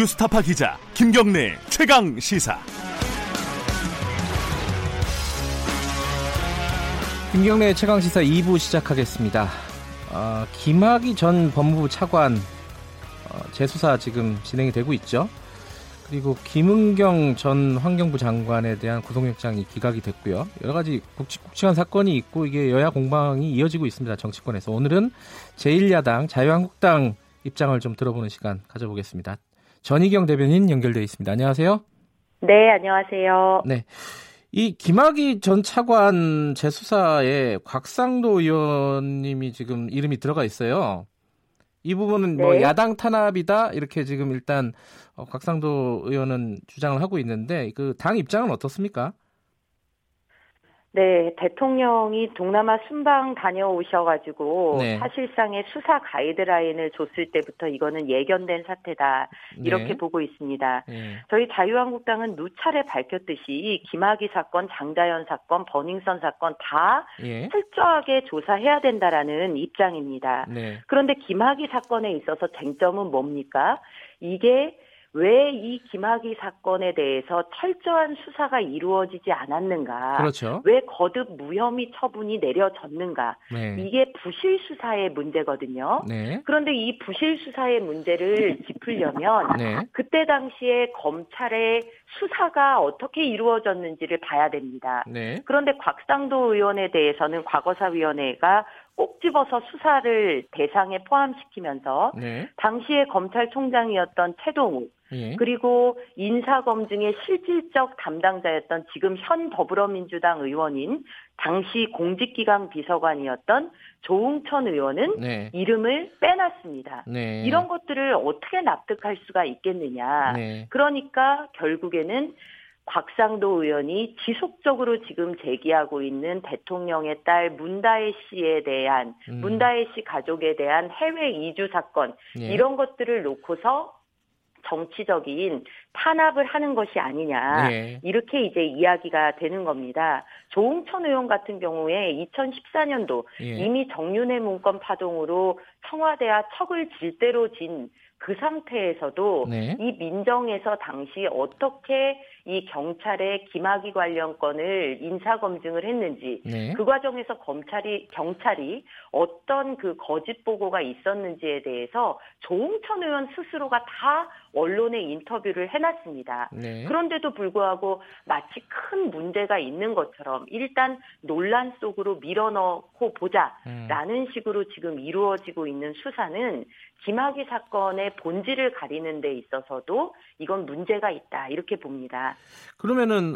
뉴스타파 기자 김경래 최강시사. 김경래 최강시사 2부 시작하겠습니다. 김학의 전 법무부 차관 재수사 지금 진행이 되고 있죠. 그리고 김은경 전 환경부 장관에 대한 구속영장이 기각이 됐고요. 여러 가지 굵직굵직한 사건이 있고 이게 여야 공방이 이어지고 있습니다. 정치권에서. 오늘은 제1야당 자유한국당 입장을 좀 들어보는 시간 가져보겠습니다. 전희경 대변인 연결되어 있습니다. 안녕하세요. 네, 안녕하세요. 네, 이 김학의 전 차관 재수사에 곽상도 의원님이 지금 이름이 들어가 있어요. 이 부분은 네. 뭐 야당 탄압이다 이렇게 지금 일단 곽상도 의원은 주장을 하고 있는데 그 당 입장은 어떻습니까? 네, 대통령이 동남아 순방 다녀오셔가지고 네. 사실상의 수사 가이드라인을 줬을 때부터 이거는 예견된 사태다 이렇게 네. 보고 있습니다. 네. 저희 자유한국당은 누차례 밝혔듯이 김학의 사건, 장자연 사건, 버닝썬 사건 다 네. 철저하게 조사해야 된다라는 입장입니다. 네. 그런데 김학의 사건에 있어서 쟁점은 뭡니까? 이게 왜 이 김학의 사건에 대해서 철저한 수사가 이루어지지 않았는가? 그렇죠. 왜 거듭 무혐의 처분이 내려졌는가? 네. 이게 부실 수사의 문제거든요. 네. 그런데 이 부실 수사의 문제를 짚으려면 네. 그때 당시에 검찰의 수사가 어떻게 이루어졌는지를 봐야 됩니다. 네. 그런데 곽상도 의원에 대해서는 과거사위원회가 꼭 집어서 수사를 대상에 포함시키면서 네. 당시에 검찰총장이었던 최동욱 예. 그리고 인사검증의 실질적 담당자였던 지금 현 더불어민주당 의원인 당시 공직기강 비서관이었던 조응천 의원은 네. 이름을 빼놨습니다. 네. 이런 것들을 어떻게 납득할 수가 있겠느냐. 네. 그러니까 결국에는 곽상도 의원이 지속적으로 지금 제기하고 있는 대통령의 딸 문다혜 씨에 대한 문다혜 씨 가족에 대한 해외 이주 사건 예. 이런 것들을 놓고서 정치적인 탄압을 하는 것이 아니냐 예. 이렇게 이제 이야기가 되는 겁니다. 조응천 의원 같은 경우에 2014년도 예. 이미 정윤회 문건 파동으로 청와대와 척을 질대로 진 그 상태에서도 네. 이 민정에서 당시 어떻게 이 경찰의 김학의 관련 건을 인사검증을 했는지 네. 그 과정에서 경찰이 어떤 그 거짓 보고가 있었는지에 대해서 조응천 의원 스스로가 다 언론에 인터뷰를 해놨습니다. 네. 그런데도 불구하고 마치 큰 문제가 있는 것처럼 일단 논란 속으로 밀어넣고 보자라는 식으로 지금 이루어지고 있는 수사는 김학의 사건의 본질을 가리는 데 있어서도 이건 문제가 있다 이렇게 봅니다. 그러면은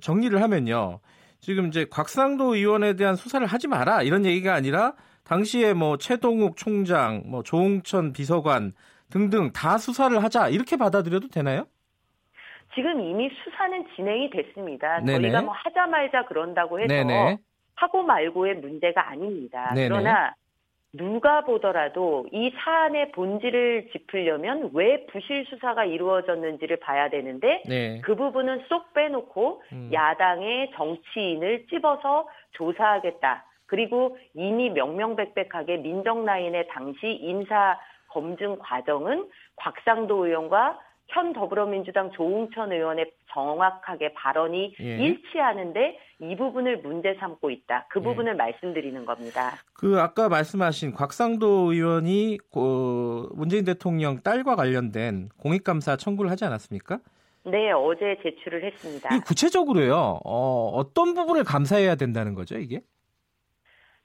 정리를 하면요. 지금 이제 곽상도 의원에 대한 수사를 하지 마라 이런 얘기가 아니라 당시에 뭐 최동욱 총장, 뭐 조응천 비서관 등등 다 수사를 하자 이렇게 받아들여도 되나요? 지금 이미 수사는 진행이 됐습니다. 네네. 저희가 뭐 하자 말자 그런다고 해서 네네. 하고 말고의 문제가 아닙니다. 네네. 그러나 누가 보더라도 이 사안의 본질을 짚으려면 왜 부실 수사가 이루어졌는지를 봐야 되는데 네. 그 부분은 쏙 빼놓고 야당의 정치인을 찝어서 조사하겠다. 그리고 이미 명명백백하게 민정라인의 당시 인사 검증 과정은 곽상도 의원과 현 더불어민주당 조응천 의원의 정확하게 발언이 예. 일치하는데 이 부분을 문제 삼고 있다. 그 부분을 예. 말씀드리는 겁니다. 그 아까 말씀하신 곽상도 의원이 문재인 대통령 딸과 관련된 공익감사 청구를 하지 않았습니까? 네, 어제 제출을 했습니다. 이 구체적으로요. 어떤 부분을 감사해야 된다는 거죠, 이게?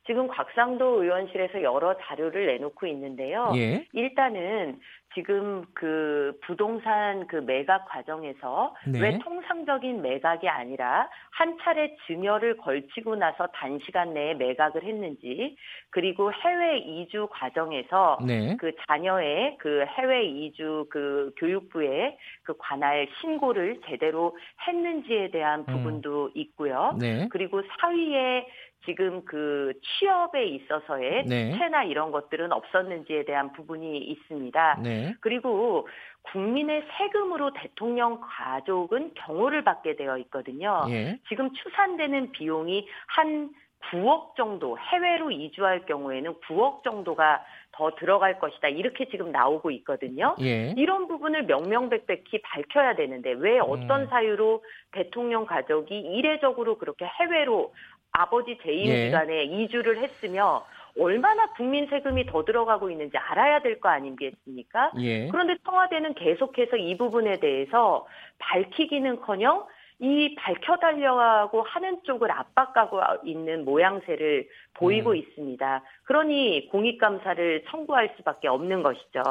지금 곽상도 의원실에서 여러 자료를 내놓고 있는데요. 예. 일단은 지금 그 부동산 그 매각 과정에서 네. 왜 통상적인 매각이 아니라 한 차례 증여를 걸치고 나서 단시간 내에 매각을 했는지 그리고 해외 이주 과정에서 네. 그 자녀의 그 해외 이주 그 교육부에 그 관할 신고를 제대로 했는지에 대한 부분도 있고요. 네. 그리고 사위의 지금 그 취업에 있어서의 체나 네. 이런 것들은 없었는지에 대한 부분이 있습니다. 네. 그리고 국민의 세금으로 대통령 가족은 경호를 받게 되어 있거든요. 네. 지금 추산되는 비용이 한 9억 정도, 해외로 이주할 경우에는 9억 정도가 더 들어갈 것이다. 이렇게 지금 나오고 있거든요. 예. 이런 부분을 명명백백히 밝혀야 되는데 왜 어떤 사유로 대통령 가족이 이례적으로 그렇게 해외로 아버지 재임기간에 이주를 했으며 얼마나 국민 세금이 더 들어가고 있는지 알아야 될 거 아니겠습니까? 예. 그런데 청와대는 계속해서 이 부분에 대해서 밝히기는커녕 이 밝혀달라고 하는 쪽을 압박하고 있는 모양새를 보이고 있습니다. 그러니 공익감사를 청구할 수밖에 없는 것이죠.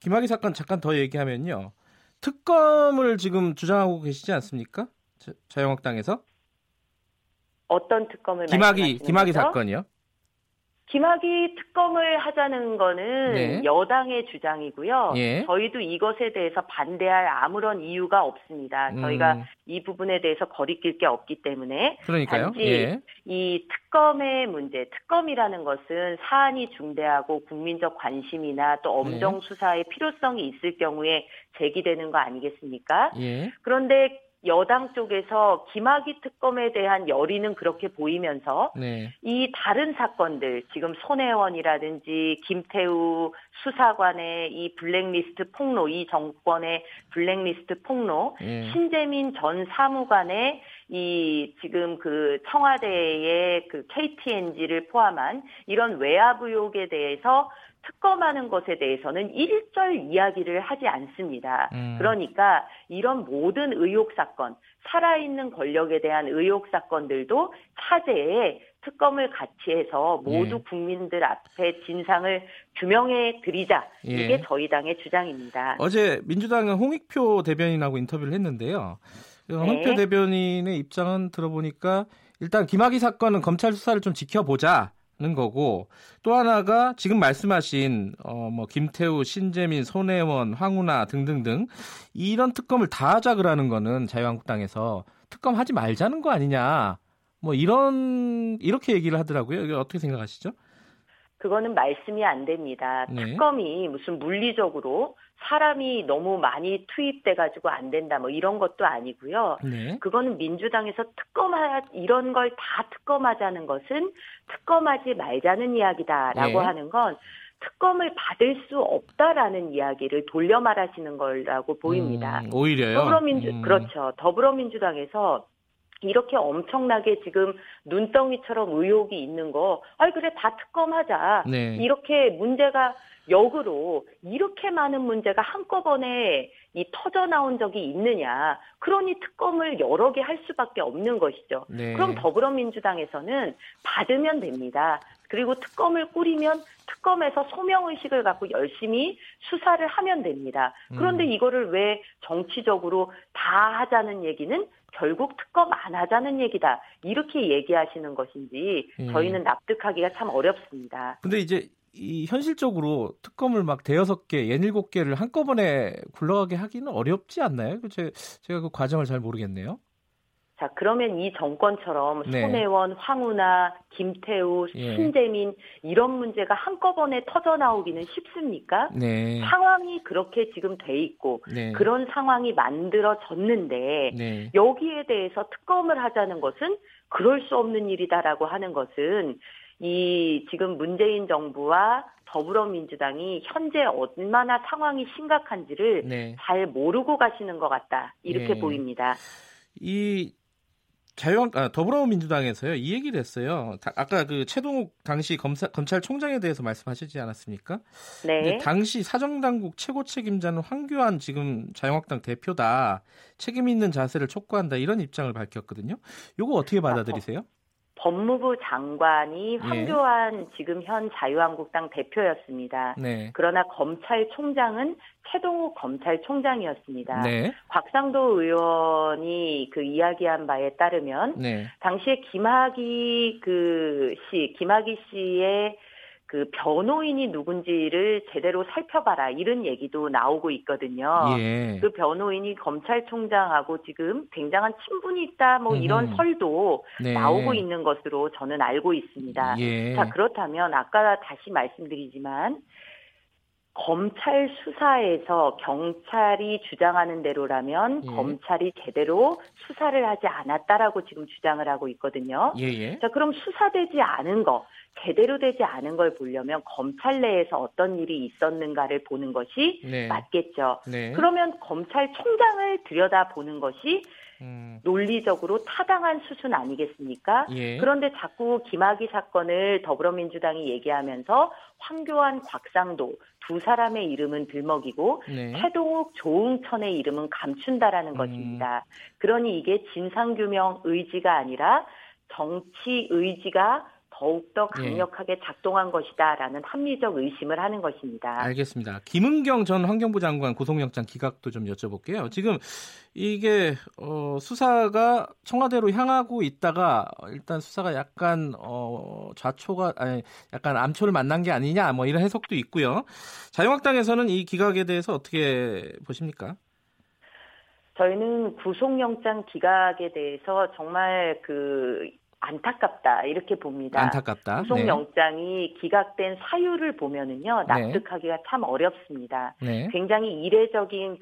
김학의 사건 잠깐 더 얘기하면요. 특검을 지금 주장하고 계시지 않습니까? 자유한국당에서? 어떤 특검을 말씀하시는 거죠? 김학의 사건이요? 김학의 특검을 하자는 거는 여당의 주장이고요. 예. 저희도 이것에 대해서 반대할 아무런 이유가 없습니다. 저희가 이 부분에 대해서 거리낄 게 없기 때문에. 그러니까요. 단지 이 특검의 문제, 특검이라는 것은 사안이 중대하고 국민적 관심이나 또 엄정 수사의 필요성이 있을 경우에 제기되는 거 아니겠습니까? 예. 그런데 여당 쪽에서 김학의 특검에 대한 열의는 그렇게 보이면서 이 다른 사건들, 지금 손혜원이라든지 김태우 수사관의 이 블랙리스트 폭로, 이 정권의 블랙리스트 폭로, 신재민 전 사무관의 이 지금 그 청와대의 그 KTNG를 포함한 이런 외압 의혹에 대해서 특검하는 것에 대해서는 1절 이야기를 하지 않습니다. 그러니까 이런 모든 의혹 사건, 살아있는 권력에 대한 의혹 사건들도 차제에 특검을 같이 해서 모두 국민들 앞에 진상을 규명해 드리자. 이게 저희 당의 주장입니다. 어제 민주당은 홍익표 대변인하고 인터뷰를 했는데요. 홍익표 대변인의 입장은 들어보니까 일단 김학의 사건은 검찰 수사를 좀 지켜보자. 는 거고 또 하나가 지금 말씀하신 김태우, 신재민, 손혜원, 황우나 등등등 이런 특검을 다 하자 그러는 거는 자유한국당에서 특검 하지 말자는 거 아니냐 이렇게 얘기를 하더라고요. 이거 어떻게 생각하시죠? 그거는 말씀이 안 됩니다. 특검이 무슨 물리적으로 사람이 너무 많이 투입돼가지고 안 된다 이런 것도 아니고요. 그거는 민주당에서 이런 걸 다 특검하자는 것은 특검하지 말자는 이야기다라고 하는 건 특검을 받을 수 없다라는 이야기를 돌려 말하시는 거라고 보입니다. 오히려요. 그렇죠. 더불어민주당에서 이렇게 엄청나게 지금 눈덩이처럼 의혹이 있는 거, 그래 다 특검하자. 이렇게 문제가 역으로 이렇게 많은 문제가 한꺼번에 터져 나온 적이 있느냐. 그러니 특검을 여러 개 할 수밖에 없는 것이죠. 그럼 더불어민주당에서는 받으면 됩니다. 그리고 특검을 꾸리면 특검에서 소명의식을 갖고 열심히 수사를 하면 됩니다. 그런데 이거를 왜 정치적으로 다 하자는 얘기는 결국 특검 안 하자는 얘기다. 이렇게 얘기하시는 것인지 저희는 납득하기가 참 어렵습니다. 근데 이제 이 현실적으로 특검을 막 5-6개, 7개를 한꺼번에 굴러가게 하기는 어렵지 않나요? 제가 그 과정을 잘 모르겠네요. 자, 그러면 이 정권처럼 손혜원, 황우나, 김태우, 신재민 이런 문제가 한꺼번에 터져나오기는 쉽습니까? 상황이 그렇게 지금 돼 있고 그런 상황이 만들어졌는데 여기에 대해서 특검을 하자는 것은 그럴 수 없는 일이다라고 하는 것은 이 지금 문재인 정부와 더불어민주당이 현재 얼마나 상황이 심각한지를 잘 모르고 가시는 것 같다. 이렇게 보입니다. 더불어민주당에서요 이 얘기를 했어요. 아까 그 최동욱 당시 검찰총장에 대해서 말씀하시지 않았습니까? 근데 당시 사정당국 최고 책임자는 황교안 지금 자유한국당 대표다. 책임 있는 자세를 촉구한다. 이런 입장을 밝혔거든요. 이거 어떻게 받아들이세요? 법무부 장관이 황교안 지금 현 자유한국당 대표였습니다. 그러나 검찰총장은 최동욱 검찰총장이었습니다. 곽상도 의원이 그 이야기한 바에 따르면 당시에 김학의 씨의 그 변호인이 누군지를 제대로 살펴봐라 이런 얘기도 나오고 있거든요. 그 변호인이 검찰총장하고 지금 굉장한 친분이 있다 이런 설도 나오고 있는 것으로 저는 알고 있습니다. 자, 그렇다면 아까 다시 말씀드리지만 검찰 수사에서 경찰이 주장하는 대로라면 검찰이 제대로 수사를 하지 않았다라고 지금 주장을 하고 있거든요. 예예. 자, 그럼 수사되지 않은 거, 제대로 되지 않은 걸 보려면 검찰 내에서 어떤 일이 있었는가를 보는 것이 네. 맞겠죠. 네. 그러면 검찰총장을 들여다보는 것이 논리적으로 타당한 수순 아니겠습니까? 예. 그런데 자꾸 김학의 사건을 더불어민주당이 얘기하면서 황교안, 곽상도 두 사람의 이름은 들먹이고 네. 최동욱, 조응천의 이름은 감춘다라는 것입니다. 그러니 이게 진상규명 의지가 아니라 정치 의지가 더욱더 강력하게 작동한 것이다라는 합리적 의심을 하는 것입니다. 알겠습니다. 김은경 전 환경부 장관 구속영장 기각도 좀 여쭤볼게요. 지금 이게 수사가 청와대로 향하고 있다가 일단 수사가 약간 좌초가 아니 약간 암초를 만난 게 아니냐 뭐 이런 해석도 있고요. 자유한국당에서는 이 기각에 대해서 어떻게 보십니까? 저희는 구속영장 기각에 대해서 정말 안타깝다 이렇게 봅니다. 안타깝다. 구속영장이 네. 기각된 사유를 보면은요 납득하기가 네. 참 어렵습니다. 네. 굉장히 이례적인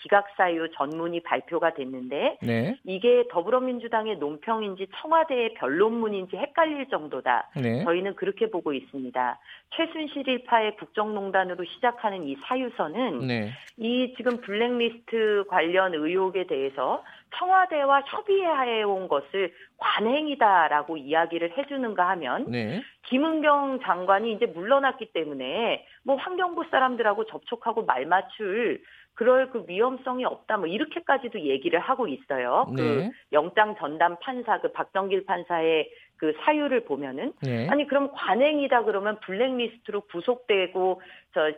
기각 사유 전문이 발표가 됐는데 네. 이게 더불어민주당의 논평인지 청와대의 변론문인지 헷갈릴 정도다. 네. 저희는 그렇게 보고 있습니다. 최순실 일파의 국정농단으로 시작하는 이 사유서는 네. 이 지금 블랙리스트 관련 의혹에 대해서 청와대와 협의해온 것을 관행이다라고 이야기를 해주는가 하면 네. 김은경 장관이 이제 물러났기 때문에 뭐 환경부 사람들하고 접촉하고 말 맞출 그럴 위험성이 없다 뭐 이렇게까지도 얘기를 하고 있어요. 네. 영장 전담 판사 박정길 판사의 사유를 보면은 네. 아니 그럼 관행이다 그러면 블랙리스트로 구속되고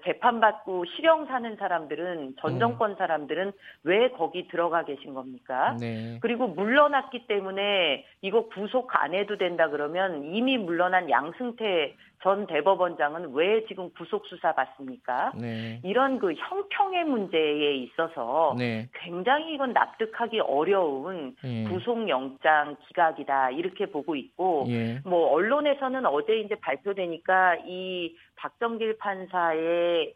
재판받고 실형 사는 사람들은 전 정권 사람들은 왜 거기 들어가 계신 겁니까? 네. 그리고 물러났기 때문에 이거 구속 안 해도 된다 그러면 이미 물러난 양승태 전 대법원장은 왜 지금 구속 수사 받습니까? 네. 이런 형평의 문제에 있어서 네. 굉장히 이건 납득하기 어려운 구속영장 기각이다 이렇게 보고 있고 예. 뭐 언론에서는 어제 이제 발표되니까 이 박정길 판사의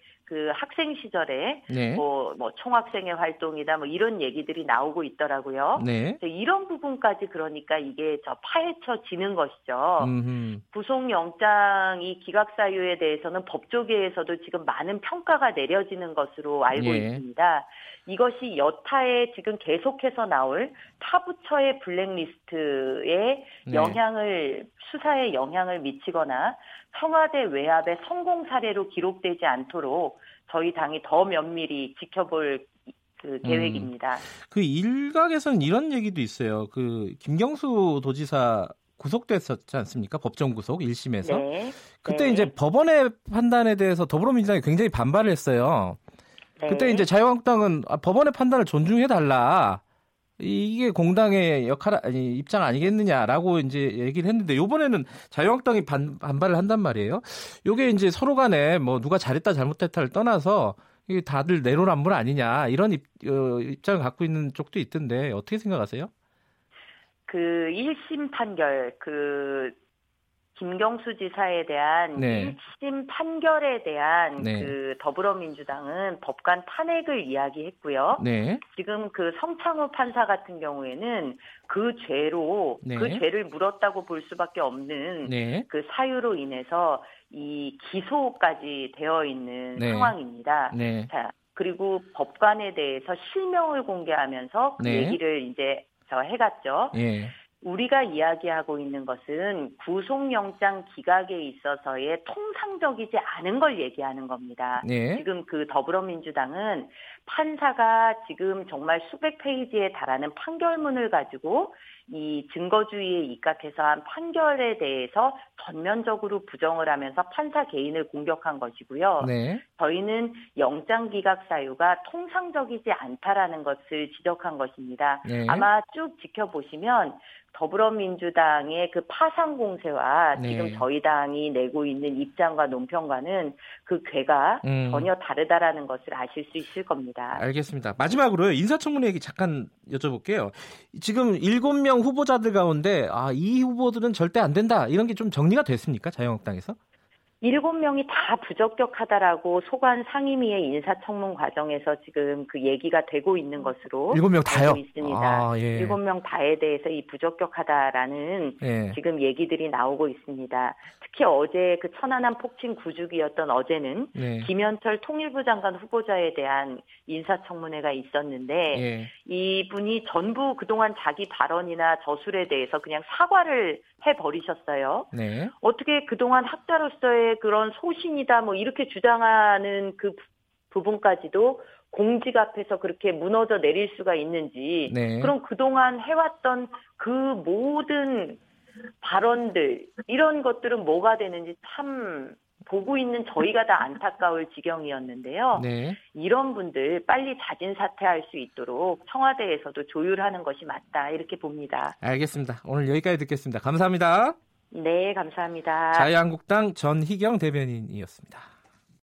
학생 시절에 네. 뭐 총학생회 활동이다 뭐 이런 얘기들이 나오고 있더라고요. 네. 이런 부분까지 그러니까 이게 파헤쳐지는 것이죠. 구속영장이 기각 사유에 대해서는 법조계에서도 지금 많은 평가가 내려지는 것으로 알고 예. 있습니다. 이것이 여타에 지금 계속해서 나올 타 부처의 블랙리스트에 네. 수사에 영향을 미치거나 청와대 외압의 성공 사례로 기록되지 않도록 저희 당이 더 면밀히 지켜볼 계획입니다. 일각에서는 이런 얘기도 있어요. 김경수 도지사 구속됐었지 않습니까? 법정 구속 1심에서. 네. 그때 네. 이제 법원의 판단에 대해서 더불어민주당이 굉장히 반발을 했어요. 네. 그때 이제 자유한국당은 법원의 판단을 존중해 달라. 이게 공당의 입장 아니겠느냐라고 이제 얘기를 했는데 이번에는 자유한국당이 반발을 한단 말이에요. 이게 이제 서로 간에 뭐 누가 잘했다 잘못했다를 떠나서 이게 다들 내로남불 아니냐 이런 입장을 갖고 있는 쪽도 있던데 어떻게 생각하세요? 1심 판결 김경수 지사에 대한 네. 1심 판결에 대한 네. 더불어민주당은 법관 탄핵을 이야기했고요. 네. 지금 성창호 판사 같은 경우에는 네. 그 죄를 물었다고 볼 수밖에 없는 네. 사유로 인해서 이 기소까지 되어 있는 네. 상황입니다. 네. 자, 그리고 법관에 대해서 실명을 공개하면서 그 네. 얘기를 이제 해갔죠. 네. 우리가 이야기하고 있는 것은 구속영장 기각에 있어서의 통상적이지 않은 걸 얘기하는 겁니다. 네. 지금 더불어민주당은 판사가 지금 정말 수백 페이지에 달하는 판결문을 가지고 이 증거주의에 입각해서 한 판결에 대해서 전면적으로 부정을 하면서 판사 개인을 공격한 것이고요. 네. 저희는 영장 기각 사유가 통상적이지 않다라는 것을 지적한 것입니다. 네. 아마 쭉 지켜보시면 더불어민주당의 파상 공세와 네. 지금 저희 당이 내고 있는 입장과 논평과는 궤가 전혀 다르다라는 것을 아실 수 있을 겁니다. 알겠습니다. 마지막으로요. 인사청문회 얘기 잠깐 여쭤볼게요. 지금 7명 후보자들 가운데 이 후보들은 절대 안 된다. 이런 게 좀 정리가 됐습니까? 자유한국당에서? 7명이 다 부적격하다라고 소관 상임위의 인사청문 과정에서 지금 그 얘기가 되고 있는 것으로 7명 다요? 있습니다. 아, 예. 7명 다에 대해서 이 부적격하다라는 예. 지금 얘기들이 나오고 있습니다. 특히 어제 그 천안함 폭침 9주기였던 어제는 예. 김현철 통일부 장관 후보자에 대한 인사청문회가 있었는데 예. 이분이 전부 그동안 자기 발언이나 저술에 대해서 그냥 사과를 해버리셨어요. 네. 어떻게 그동안 학자로서의 그런 소신이다 뭐 이렇게 주장하는 그 부분까지도 공직 앞에서 그렇게 무너져 내릴 수가 있는지 네. 그럼 그동안 해왔던 그 모든 발언들 이런 것들은 뭐가 되는지 참 보고 있는 저희가 다 안타까울 지경이었는데요. 네. 이런 분들 빨리 자진 사퇴할 수 있도록 청와대에서도 조율하는 것이 맞다 이렇게 봅니다. 알겠습니다. 오늘 여기까지 듣겠습니다. 감사합니다. 네, 감사합니다. 자유한국당 전희경 대변인이었습니다.